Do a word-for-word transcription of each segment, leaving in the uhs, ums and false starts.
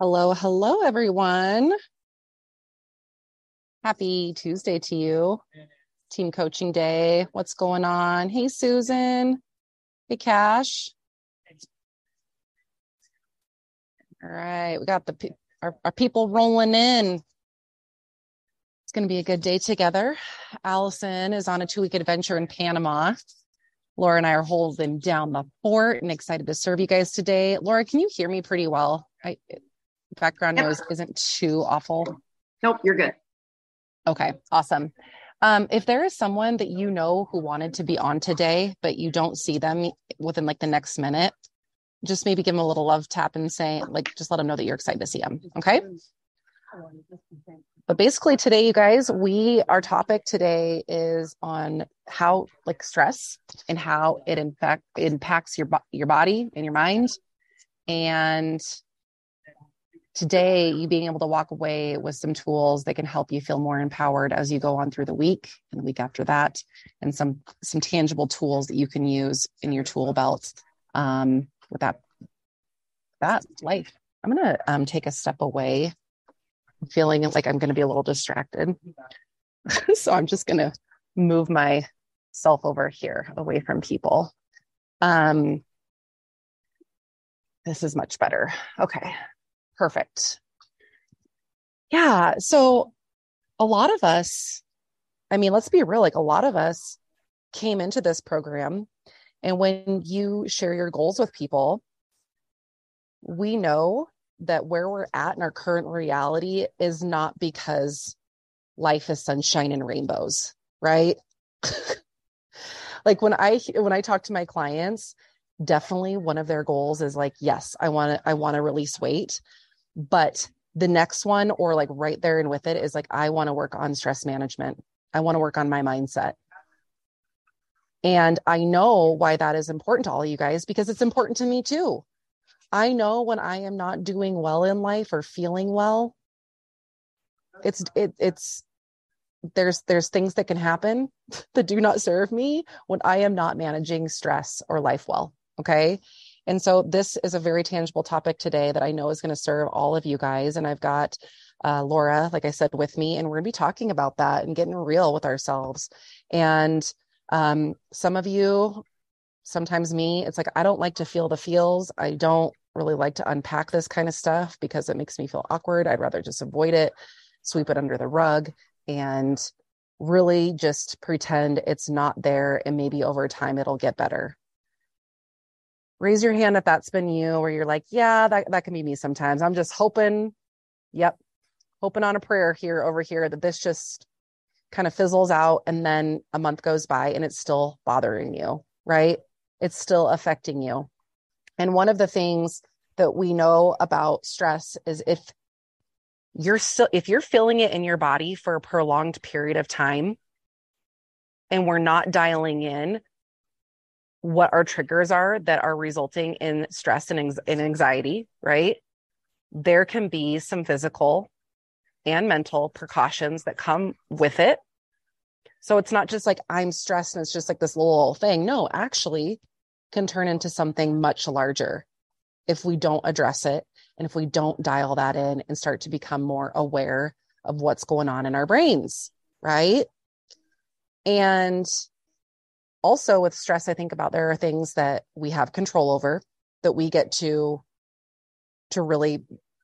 Hello, hello, everyone. Happy Tuesday to you. Team coaching day. What's going on? Hey, Susan. Hey, Cash. All right. We got the pe- our, our people rolling in. It's going to be a good day together. Allison is on a two-week adventure in Panama. Laura and I are holding down the fort and excited to serve you guys today. Laura, can you hear me pretty well? I, background noise isn't too awful. Nope, you're good. Okay, awesome. Um, if there is someone that you know who wanted to be on today, but you don't see them within like the next minute, just maybe give them a little love tap and say, like, just let them know that you're excited to see them. Okay. But basically today, you guys, we, our topic today is on how like stress and how it impact, impacts your, your body and your mind. And today you being able to walk away with some tools that can help you feel more empowered as you go on through the week and the week after that, and some, some tangible tools that you can use in your tool belt, um, with that, that life. I'm going to um, take a step away. I'm feeling like I'm going to be a little distracted. So I'm just going to move myself over here away from people. Um, this is much better. Okay. Perfect. Yeah. So a lot of us, I mean, let's be real. Like a lot of us came into this program, and when you share your goals with people, we know that where we're at in our current reality is not because life is sunshine and rainbows, right? Like when I, when I talk to my clients, definitely one of their goals is like, yes, I want to, I want to release weight, but the next one, or like right there and with it, is like, I want to work on stress management. I want to work on my mindset. And I know why that is important to all of you guys, because it's important to me too. I know when I am not doing well in life or feeling well, it's, it, it's, there's, there's things that can happen that do not serve me when I am not managing stress or life well. Okay. And so this is a very tangible topic today that I know is going to serve all of you guys. And I've got uh, Laura, like I said, with me, and we're going to be talking about that and getting real with ourselves. And um, some of you, sometimes me, it's like, I don't like to feel the feels. I don't really like to unpack this kind of stuff because it makes me feel awkward. I'd rather just avoid it, sweep it under the rug, and really just pretend it's not there. And maybe over time it'll get better. Raise your hand if that's been you, where you're like, yeah, that, that can be me sometimes. I'm just hoping, yep, hoping on a prayer here over here that this just kind of fizzles out. And then a month goes by and it's still bothering you, right? It's still affecting you. And one of the things that we know about stress is if you're still, if you're feeling it in your body for a prolonged period of time, and we're not dialing in what our triggers are that are resulting in stress and in anxiety, right? There can be some physical and mental precautions that come with it. So it's not just like I'm stressed and it's just like this little thing. No, actually can turn into something much larger if we don't address it. And if we don't dial that in and start to become more aware of what's going on in our brains, right? And also with stress, I think about there are things that we have control over that we get to, to really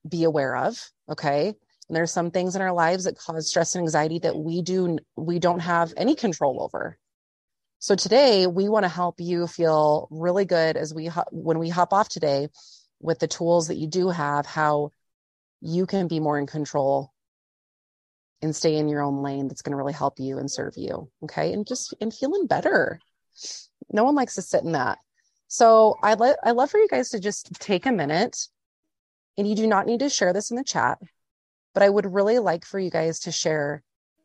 be aware of, okay? And there's some things in our lives that cause stress and anxiety that we do, we don't have any control over. So today we want to help you feel really good as we, when we hop off today, with the tools that you do have, how you can be more in control and stay in your own lane. That's going to really help you and serve you. Okay. And just, and feeling better. No one likes to sit in that. So I let, I love for you guys to just take a minute, and you do not need to share this in the chat, but I would really like for you guys to share,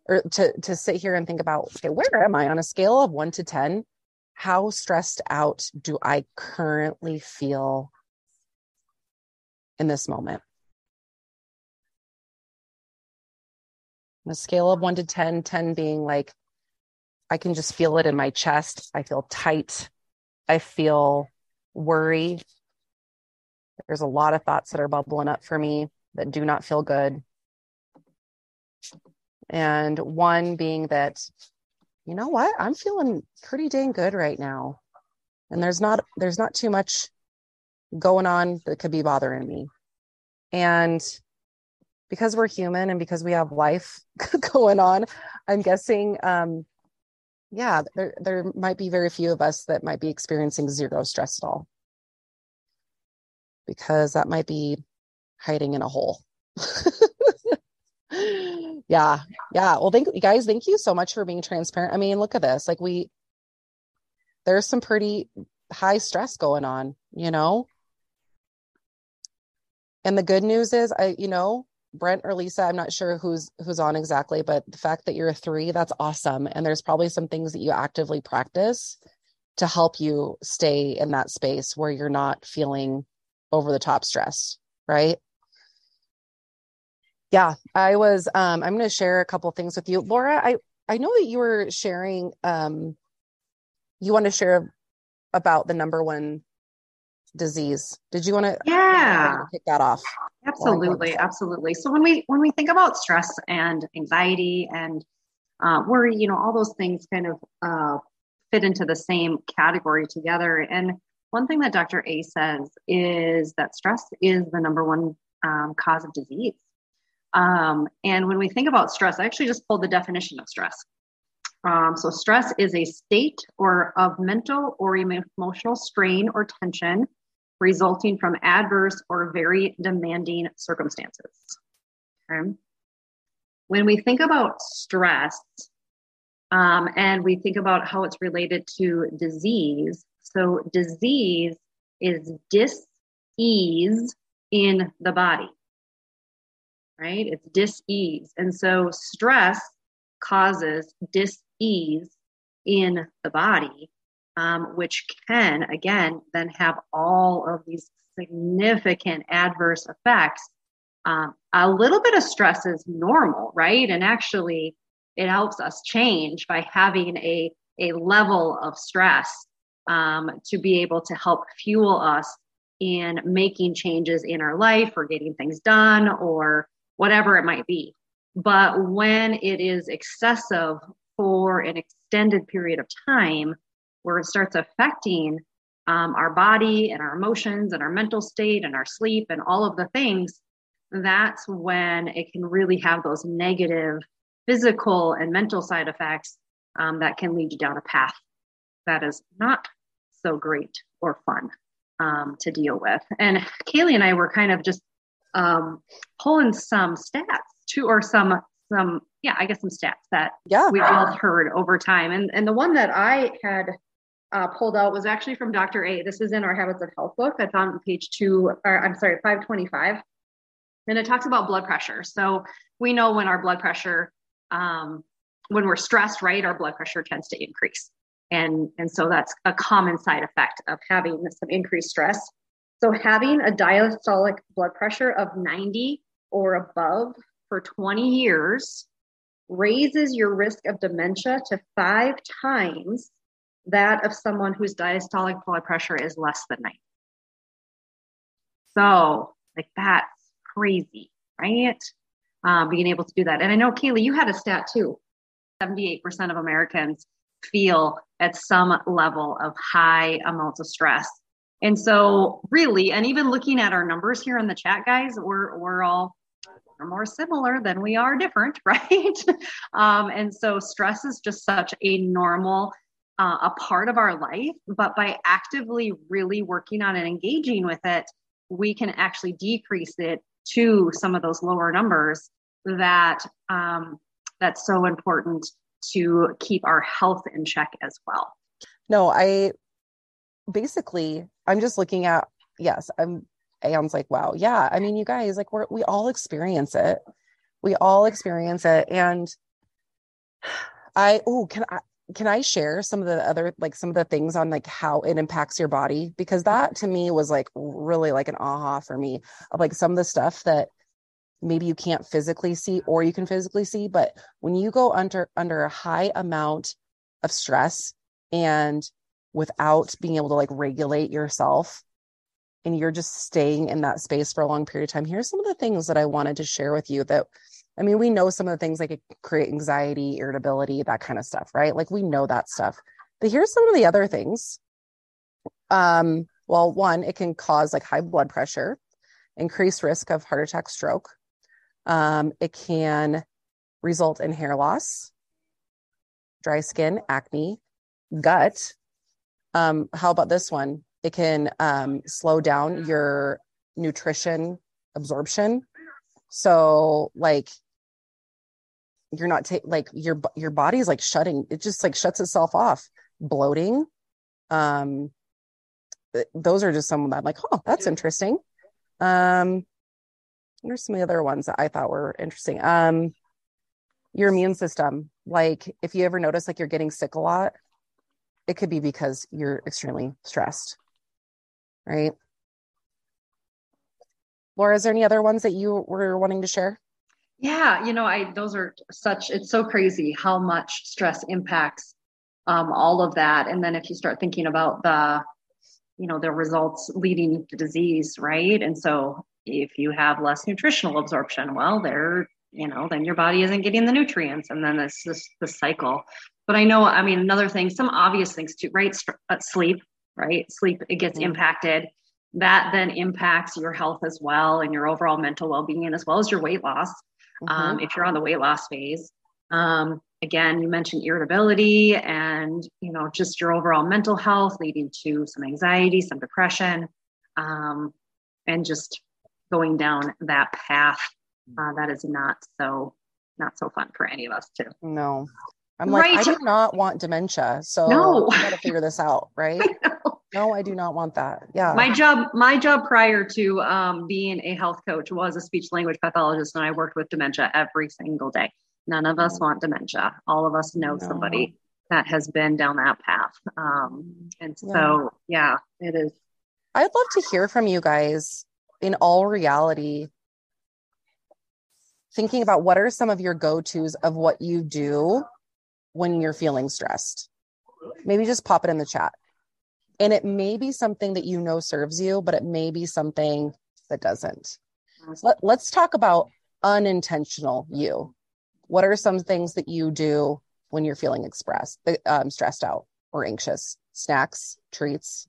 or to, to sit here and think about, okay, where am I on a scale of one to ten? How stressed out do I currently feel in this moment? On a scale of one to ten, ten being like, I can just feel it in my chest. I feel tight. I feel worry. There's a lot of thoughts that are bubbling up for me that do not feel good. And one being that, you know what, I'm feeling pretty dang good right now. And there's not, there's not too much going on that could be bothering me. And because we're human and because we have life going on, I'm guessing, um, yeah, there, there might be very few of us that might be experiencing zero stress at all, because that might be hiding in a hole. Yeah. Yeah. Well, thank you guys. Thank you so much for being transparent. I mean, look at this. Like we, there's some pretty high stress going on, you know? And the good news is I, you know, Brent or Lisa, I'm not sure who's, who's on exactly, but the fact that you're a three, that's awesome. And there's probably some things that you actively practice to help you stay in that space where you're not feeling over the top stress, right? Yeah, I was, um, I'm going to share a couple of things with you. Laura, I, I know that you were sharing, um, you want to share about the number one disease. Did you want to yeah. kick that off? Absolutely. Absolutely. So when we, when we think about stress and anxiety and uh, worry, you know, all those things kind of uh, fit into the same category together. And one thing that Doctor A says is that stress is the number one um, cause of disease. Um, and when we think about stress, I actually just pulled the definition of stress. Um, so stress is a state or of mental or emotional strain or tension resulting from adverse or very demanding circumstances. Okay. When we think about stress, um, and we think about how it's related to disease. So disease is dis-ease in the body. Right? It's dis-ease. And so stress causes dis-ease in the body, um, which can, again, then have all of these significant adverse effects. Um, a little bit of stress is normal, right? And actually, it helps us change by having a, a level of stress um, to be able to help fuel us in making changes in our life or getting things done or whatever it might be. But when it is excessive for an extended period of time, where it starts affecting um, our body and our emotions and our mental state and our sleep and all of the things, that's when it can really have those negative physical and mental side effects um, that can lead you down a path that is not so great or fun um, to deal with. And Kaylee and I were kind of just Um, pulling some stats too, or some, some, yeah, I guess some stats that yeah. we've all heard over time. And and the one that I had uh, pulled out was actually from Doctor A. This is in our Habits of Health book. I found on page two, or I'm sorry, five twenty-five. And it talks about blood pressure. So we know when our blood pressure, um, when we're stressed, right, our blood pressure tends to increase. And, and so that's a common side effect of having some increased stress. So having a diastolic blood pressure of ninety or above for twenty years raises your risk of dementia to five times that of someone whose diastolic blood pressure is less than ninety. So like that's crazy, right? Um, being able to do that. And I know, Kaylee, you had a stat too. seventy-eight percent of Americans feel at some level of high amounts of stress. And so really, and even looking at our numbers here in the chat, guys, we're, we're all we're more similar than we are different, right? um, and so stress is just such a normal, uh, a part of our life, but by actively really working on and engaging with it, we can actually decrease it to some of those lower numbers that um, that's so important to keep our health in check as well. No, I... Basically, I'm just looking at, yes, I'm, Aeon's like, wow. Yeah. I mean, you guys, like we're, we all experience it. We all experience it. And I, oh, can I, can I share some of the other, like some of the things on like how it impacts your body? Because that to me was like really like an aha for me of like some of the stuff that maybe you can't physically see or you can physically see, but when you go under, under a high amount of stress and without being able to like regulate yourself, and you're just staying in that space for a long period of time, here's some of the things that I wanted to share with you that, I mean, we know some of the things that could create anxiety, irritability, that kind of stuff, right? Like we know that stuff, but here's some of the other things. Um, well, one, it can cause like high blood pressure, increased risk of heart attack, stroke. Um, it can result in hair loss, dry skin, acne, gut. Um, how about this one? It can um, slow down your nutrition absorption. So like you're not ta- like your, your body's like shutting, it just like shuts itself off. Bloating. Um, those are just some that I'm like, oh, that's interesting. Um, there's some other ones that I thought were interesting. Um, your immune system. Like if you ever notice, like you're getting sick a lot, it could be because you're extremely stressed, right? Laura, is there any other ones that you were wanting to share? Yeah. You know, I, those are such, it's so crazy how much stress impacts um, all of that. And then if you start thinking about the, you know, the results leading to disease, right? And so if you have less nutritional absorption, well, there, you know, then your body isn't getting the nutrients, and then it's just the cycle. But I know, I mean, another thing, some obvious things too, right? Sleep, right? Sleep, it gets mm-hmm. impacted. That then impacts your health as well, and your overall mental well-being, as well as your weight loss. Mm-hmm. Um, if you're on the weight loss phase, um, again, you mentioned irritability and, you know, just your overall mental health leading to some anxiety, some depression, um, and just going down that path. Uh, that is not so, not so fun for any of us too. No, I'm like, right. I do not want dementia. So no. I got to figure this out. Right. I no, I do not want that. Yeah. My job, my job prior to um, being a health coach was a speech language pathologist. And I worked with dementia every single day. None of us want dementia. All of us know no. somebody that has been down that path. Um, and so, yeah. yeah, it is. I'd love to hear from you guys in all reality, thinking about what are some of your go-tos of what you do when you're feeling stressed. Maybe just pop it in the chat. And it may be something that you know serves you, but it may be something that doesn't. Let, let's talk about unintentional you. What are some things that you do when you're feeling expressed, um, stressed out or anxious? Snacks, treats.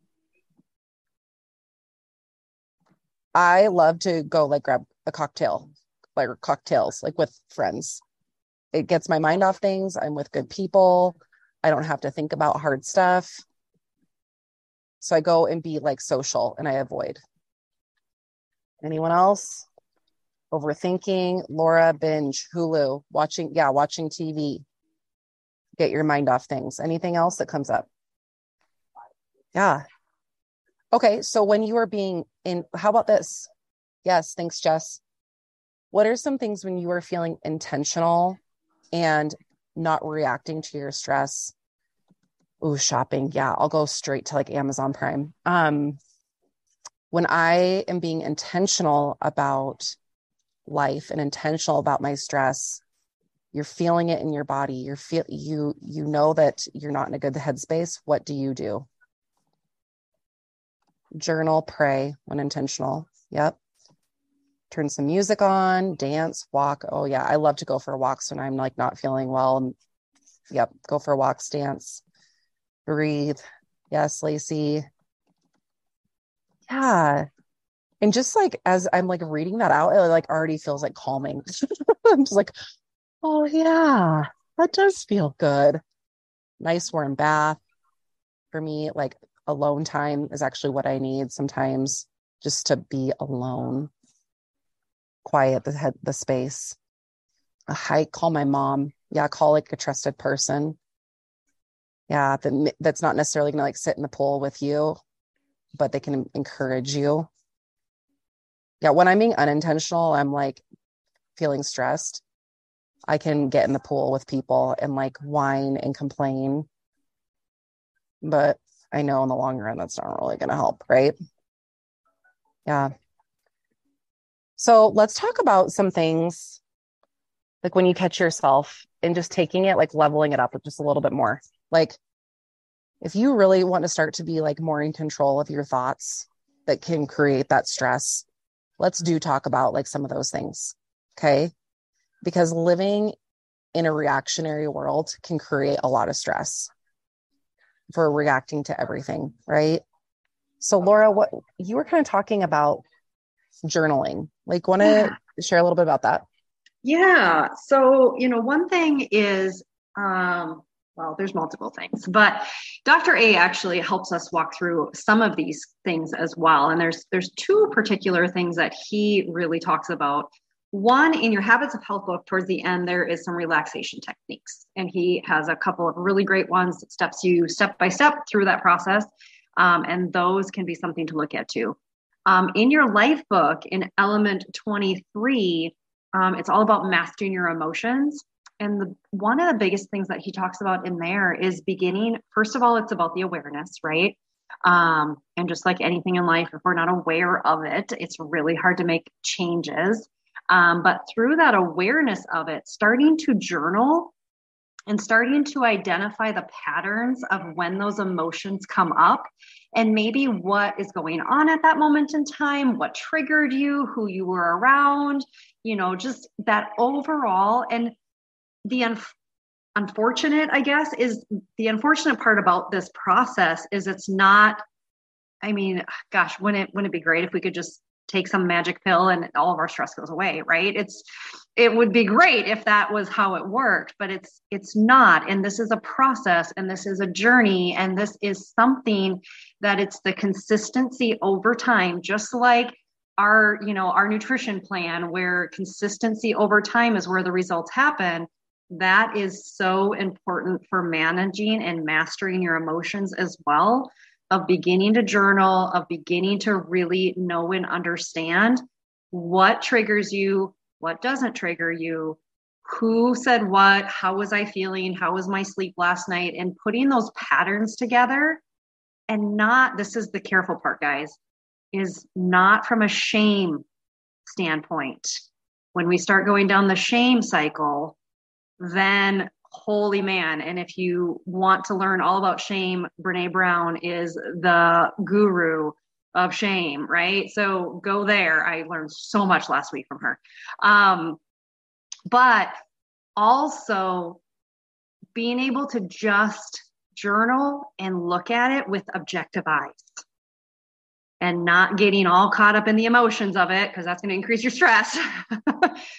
I love to go like grab a cocktail, like cocktails, like with friends. It gets my mind off things. I'm with good people. I don't have to think about hard stuff. So I go and be like social and I avoid. Anyone else? Overthinking, Laura, binge, Hulu, watching, yeah, watching T V. Get your mind off things. Anything else that comes up? Yeah. Okay, so when you are being in, how about this? Yes, thanks, Jess. What are some things when you are feeling intentional and not reacting to your stress? Ooh, shopping. Yeah, I'll go straight to like Amazon Prime. Um, when I am being intentional about life and intentional about my stress, you're feeling it in your body. You're feel you, you know that you're not in a good headspace. What do you do? Journal, pray when intentional. Yep. Turn some music on, dance, walk. Oh yeah. I love to go for walks when I'm like not feeling well. Yep. Go for walks, dance, breathe. Yes. Lacey. Yeah. And just like, as I'm like reading that out, it like already feels like calming. I'm just like, oh yeah, that does feel good. Nice warm bath for me. Like alone time is actually what I need sometimes, just to be alone, quiet the head, the space, a hike, call my mom. Yeah. Call like a trusted person. Yeah. That, that's not necessarily going to like sit in the pool with you, but they can encourage you. Yeah, when I'm being unintentional, I'm like feeling stressed. I can get in the pool with people and like whine and complain. But I know in the long run, that's not really going to help, right? Yeah. So let's talk about some things like when you catch yourself and just taking it, like leveling it up just a little bit more. Like if you really want to start to be like more in control of your thoughts, that can create that stress, let's do talk about like some of those things. Okay. Because living in a reactionary world can create a lot of stress for reacting to everything. Right. So Laura, what you were kind of talking about journaling, like want to yeah. share a little bit about that? Yeah. So, you know, one thing is, um, well, there's multiple things, but Doctor A actually helps us walk through some of these things as well. And there's, there's two particular things that he really talks about. One, in your Habits of Health book, towards the end, there is some relaxation techniques. And he has a couple of really great ones that steps you step by step through that process. Um, and those can be something to look at too. Um, in your life book, in element twenty-three, um, it's all about mastering your emotions. And the, one of the biggest things that he talks about in there is beginning, first of all, it's about the awareness, right? Um, and just like anything in life, if we're not aware of it, it's really hard to make changes. Um, but through that awareness of it, starting to journal and starting to identify the patterns of when those emotions come up and maybe what is going on at that moment in time, what triggered you, who you were around, you know, just that overall. And the un- unfortunate, I guess, is the unfortunate part about this process is it's not, I mean, gosh, wouldn't it, wouldn't it be great if we could just take some magic pill and all of our stress goes away, right? It's, it would be great if that was how it worked, but it's, it's not. And this is a process and this is a journey. And this is something that it's the consistency over time, just like our, you know, our nutrition plan, where consistency over time is where the results happen. That is so important for managing and mastering your emotions as well, of beginning to journal, of beginning to really know and understand what triggers you, what doesn't trigger you, who said what, how was I feeling, how was my sleep last night, and putting those patterns together. And not, this is the careful part, guys, is not from a shame standpoint. When we start going down the shame cycle, then holy man. And if you want to learn all about shame, Brene Brown is the guru of shame, right? So go there. I learned so much last week from her. Um, but also being able to just journal and look at it with objective eyes and not getting all caught up in the emotions of it, because that's going to increase your stress,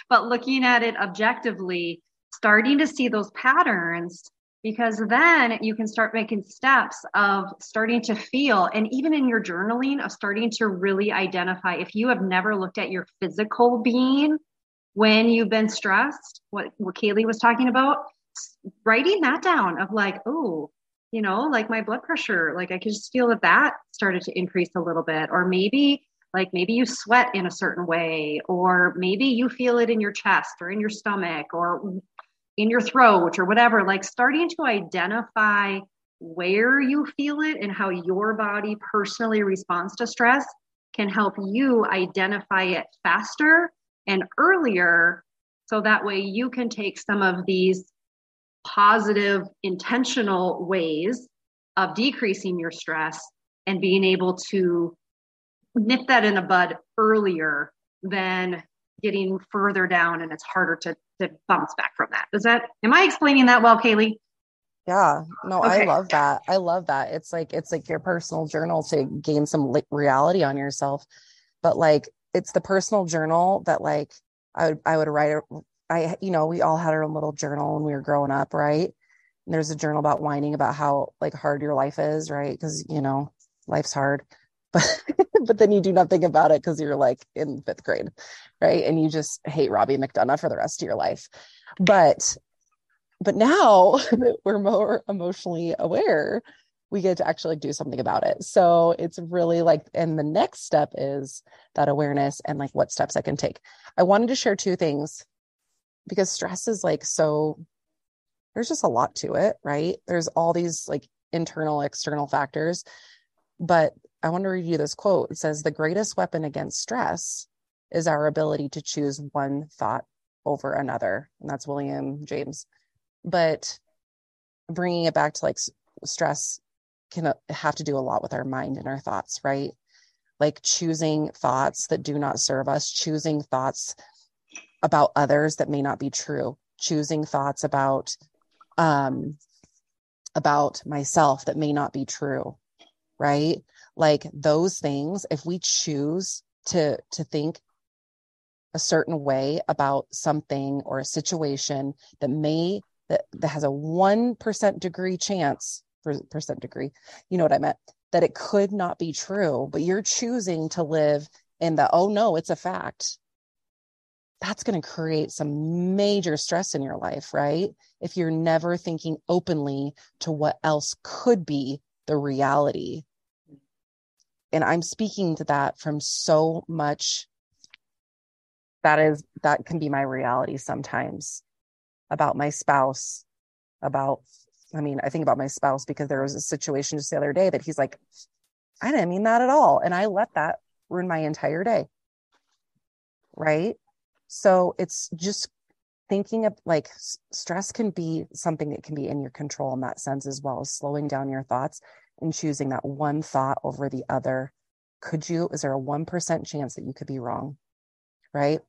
but looking at it objectively, starting to see those patterns, because then you can start making steps of starting to feel, and even in your journaling of starting to really identify, if you have never looked at your physical being when you've been stressed, what, what Kaylee was talking about, writing that down of like, oh, you know, like my blood pressure, like I could just feel that that started to increase a little bit, or maybe Like maybe you sweat in a certain way, or maybe you feel it in your chest or in your stomach or in your throat or whatever, like starting to identify where you feel it and how your body personally responds to stress can help you identify it faster and earlier. So that way you can take some of these positive, intentional ways of decreasing your stress and being able to nip that in the bud earlier than getting further down, and it's harder to, to bounce back from that. Is that, am I explaining that well, Kaylee? Yeah, no, okay. I love that. I love that. It's like, it's like your personal journal to gain some reality on yourself, but like, it's the personal journal that like, I would, I would write, I, you know, we all had our own little journal when we were growing up. Right. And there's a journal about whining about how like hard your life is. Right. Cause you know, life's hard. But, but then you do nothing about it because you're like in fifth grade, right? And you just hate Robbie McDonough for the rest of your life. But but now that we're more emotionally aware, we get to actually do something about it. So it's really like, and the next step is that awareness and like what steps I can take. I wanted to share two things because stress is like, so there's just a lot to it, right? There's all these like internal, external factors, but I want to read you this quote. It says, the greatest weapon against stress is our ability to choose one thought over another. And that's William James. But bringing it back to like stress can have to do a lot with our mind and our thoughts, right? like choosing thoughts that do not serve us, choosing thoughts about others that may not be true, choosing thoughts about, um, about myself that may not be true, right? Like those things, if we choose to, to think a certain way about something or a situation that may, that, that has a one percent degree chance, percent degree, you know what I meant, that it could not be true, but you're choosing to live in the, oh no, it's a fact. That's going to create some major stress in your life, right? If you're never thinking openly to what else could be the reality. And I'm speaking to that from so much that is, that can be my reality sometimes about my spouse, about, I mean, I think about my spouse because there was a situation just the other day that he's like, I didn't mean that at all. And I let that ruin my entire day. Right. So it's just thinking of like stress can be something that can be in your control in that sense, as well as slowing down your thoughts and choosing that one thought over the other. Could you, is there a one percent chance that you could be wrong? Right.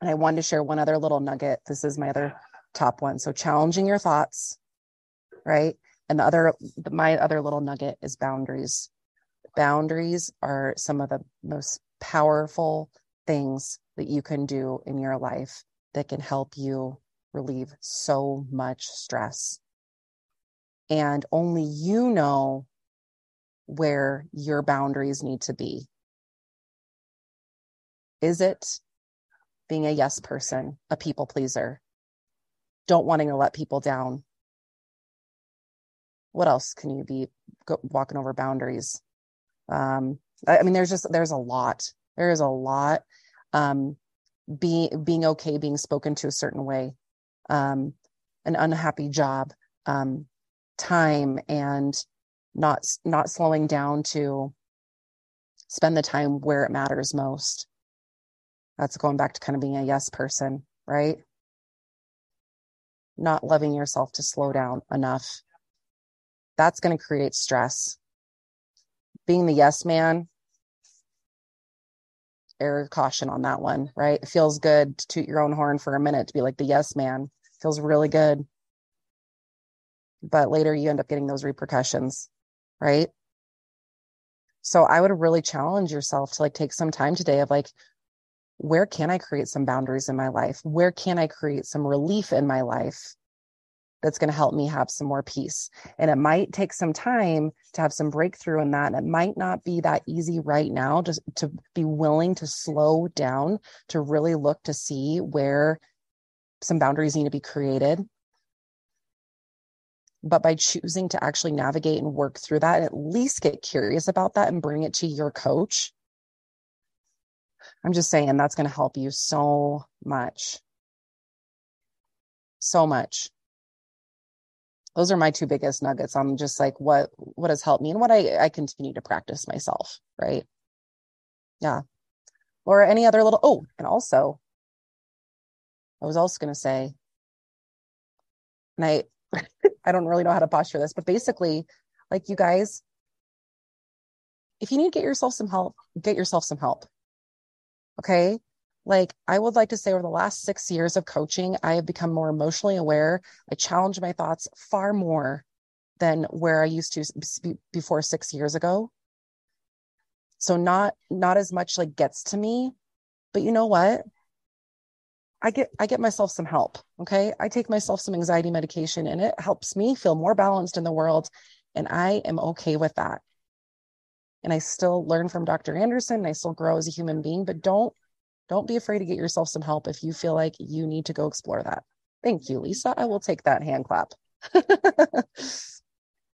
And I wanted to share one other little nugget. This is my other top one. So challenging your thoughts. Right. And the other, my other little nugget is boundaries. Boundaries are some of the most powerful things that you can do in your life that can help you relieve so much stress. And only you know where your boundaries need to be. Is it being a yes person, a people pleaser, don't wanting to let people down? What else can you be go, walking over boundaries? Um, I, I mean, there's just, there's a lot, there is a lot, um, being, being okay, being spoken to a certain way, um, an unhappy job, um, time, and not, not slowing down to spend the time where it matters most. That's going back to kind of being a yes person, right? Not loving yourself to slow down enough. That's going to create stress. Being the yes man, air of caution on that one, right? It feels good to toot your own horn for a minute, to be like the yes man. It feels really good. But later you end up getting those repercussions, right? So I would really challenge yourself to like take some time today of like, where can I create some boundaries in my life? Where can I create some relief in my life that's going to help me have some more peace? And it might take some time to have some breakthrough in that. And it might not be that easy right now, just to be willing to slow down, to really look to see where some boundaries need to be created. But by choosing to actually navigate and work through that, and at least get curious about that and bring it to your coach. I'm just saying that's going to help you so much. So much. Those are my two biggest nuggets on just like what, what has helped me and what I, I continue to practice myself. Right. Yeah. Or any other little, oh, and also I was also going to say, and I, I don't really know how to posture this, but basically like you guys, if you need to get yourself some help, get yourself some help. Okay. Like I would like to say over the last six years of coaching, I have become more emotionally aware. I challenge my thoughts far more than where I used to before six years ago. So not, not as much like gets to me, but you know what? I get, I get myself some help. Okay. I take myself some anxiety medication and it helps me feel more balanced in the world. And I am okay with that. And I still learn from Doctor Anderson and I still grow as a human being, but don't, Don't be afraid to get yourself some help if you feel like you need to go explore that. Thank you, Lisa. I will take that hand clap.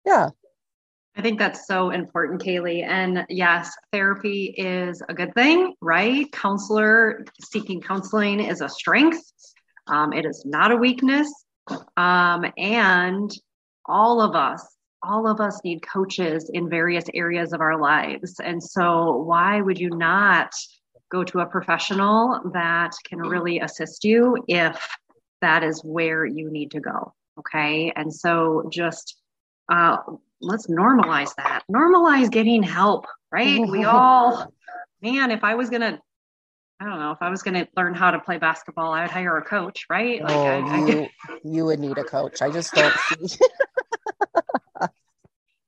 Yeah. I think that's so important, Kaylee. And yes, therapy is a good thing, right? Counselor, seeking counseling is a strength. Um, it is not a weakness. Um, and all of us, all of us need coaches in various areas of our lives. And so why would you not go to a professional that can really assist you if that is where you need to go. Okay. And so just, uh, let's normalize that. Normalize getting help. right? We all, man, if I was going to, I don't know, if I was going to learn how to play basketball, I would hire a coach, right? Like oh, I, I you, you would need a coach. I just don't see.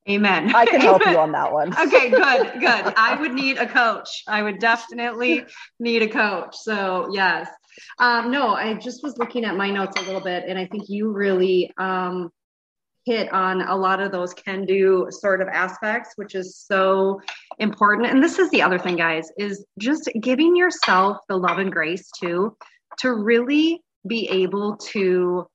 Amen. I can help Amen. you on that one. Okay, good, good. I would need a coach. I would definitely need a coach. So yes. Um, no, I just was looking at my notes a little bit, and I think you really um, hit on a lot of those can-do sort of aspects, which is so important. And this is the other thing, guys, is just giving yourself the love and grace too, to really be able to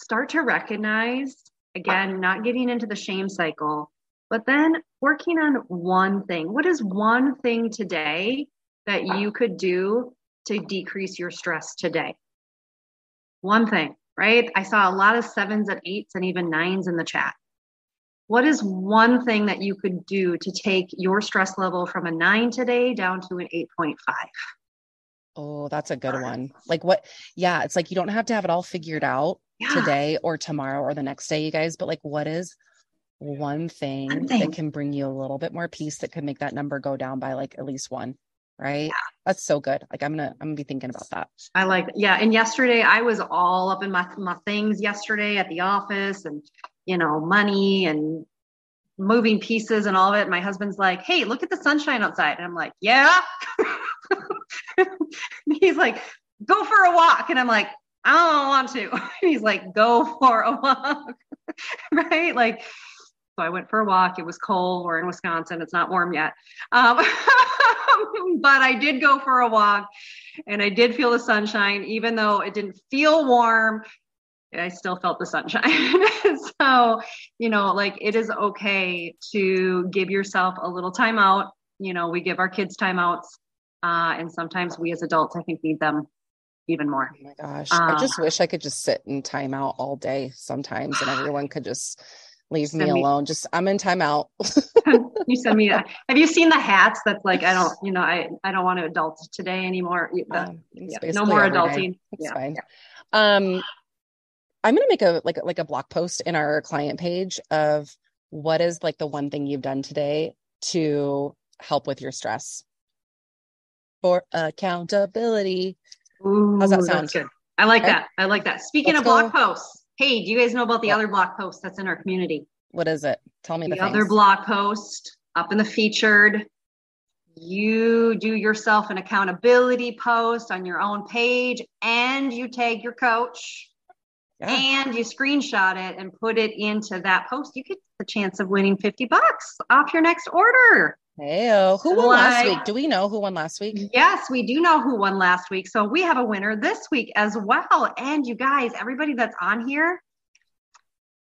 start to recognize, again, not getting into the shame cycle, but then working on one thing. What is one thing today that you could do to decrease your stress today? One thing, right? I saw a lot of sevens and eights and even nines in the chat. What is one thing that you could do to take your stress level from a nine today down to an eight point five? Oh, that's a good one. Like what? Yeah. It's like, you don't have to have it all figured out yeah. today or tomorrow or the next day, you guys, but like, what is one thing, one thing that can bring you a little bit more peace, that could make that number go down by like at least one? Right. Yeah. That's so good. Like I'm going to, I'm gonna be thinking about that. I like, yeah. And yesterday I was all up in my, my things yesterday at the office, and, you know, money and moving pieces and all of it. My husband's like, "Hey, look at the sunshine outside." And I'm like, "Yeah." He's like, "Go for a walk." And I'm like, "I don't want to." He's like, "Go for a walk." Right. Like, so I went for a walk. It was cold. We're in Wisconsin. It's not warm yet. Um, but I did go for a walk, and I did feel the sunshine, even though it didn't feel warm. I still felt the sunshine. So, you know, like it is okay to give yourself a little time out. You know, we give our kids time outs. Uh, and sometimes we as adults, I think, need them even more. Oh my gosh. Um, I just wish I could just sit in timeout all day sometimes, and everyone could just leave me, me alone. Just, I'm in timeout. You send me that. Have you seen the hats that's like, I don't, you know, I, I don't want to adult today anymore. The, um, yeah, no more adulting. It's yeah. fine. Yeah. Um, I'm going to make a, like, like a blog post in our client page of what is like the one thing you've done today to help with your stress for accountability. Ooh, how's that sound? I like okay. that. I like that. Speaking Let's of blog go. posts. Hey, do you guys know about the what? other blog post that's in our community? What is it? Tell me the, the other blog post up in the featured. You do yourself an accountability post on your own page, and you tag your coach. Yeah. And you screenshot it and put it into that post. You get the chance of winning fifty bucks off your next order. Hey, who won like, last week? Do we know who won last week? Yes, we do know who won last week. So we have a winner this week as well. And you guys, everybody that's on here,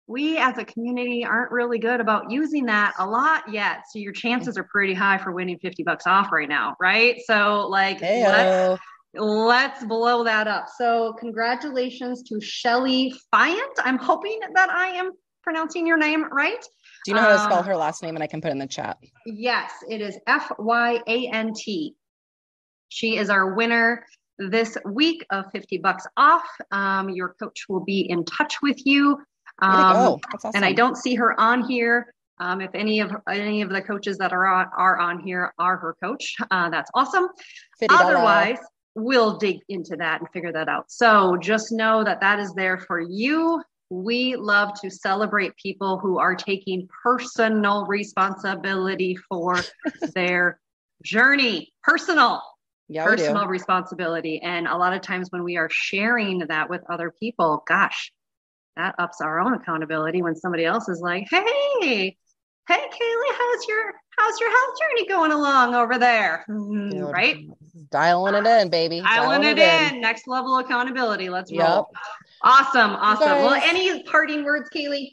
we as a community aren't really good about using that a lot yet. So your chances are pretty high for winning fifty bucks off right now, right? So like, hey, let's Let's blow that up. So congratulations to Shelly Fiant. I'm hoping that I am pronouncing your name right. Do you know um, how to spell her last name? And I can put it in the chat. Yes, it is F Y A N T. She is our winner this week of fifty bucks off. Um, your coach will be in touch with you. Um, go. That's awesome. And I don't see her on here. Um, if any of any of the coaches that are on, are on here are her coach, uh, that's awesome. Otherwise, we'll dig into that and figure that out. So just know that that is there for you. We love to celebrate people who are taking personal responsibility for their journey, personal, yeah, personal responsibility. And a lot of times when we are sharing that with other people, gosh, that ups our own accountability when somebody else is like, Hey, Hey Kaylee, how's your, how's your health journey going along over there? Dude, right? Dialing it in, baby. Dialing, dialing it, it in. in. Next level accountability. Let's yep. roll. Awesome. Awesome. Well, any parting words, Kaylee?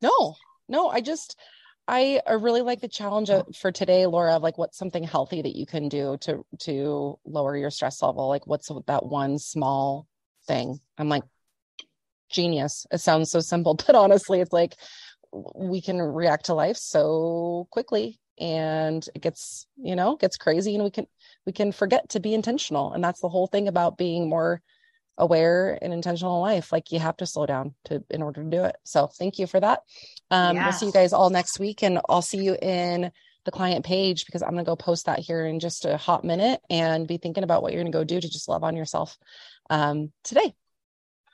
No, no. I just, I really like the challenge for today, Laura, of like, what's something healthy that you can do to, to lower your stress level? Like what's that one small thing? I'm like, genius. It sounds so simple, but honestly, it's like, we can react to life so quickly, and it gets, you know, gets crazy, and we can, we can forget to be intentional. And that's the whole thing about being more aware and intentional in life. Like you have to slow down to, in order to do it. So thank you for that. Um, yes. We'll see you guys all next week, and I'll see you in the client page, because I'm going to go post that here in just a hot minute, and be thinking about what you're going to go do to just love on yourself um, today.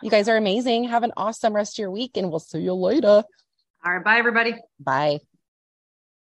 You guys are amazing. Have an awesome rest of your week, and we'll see you later. All right. Bye, everybody. Bye.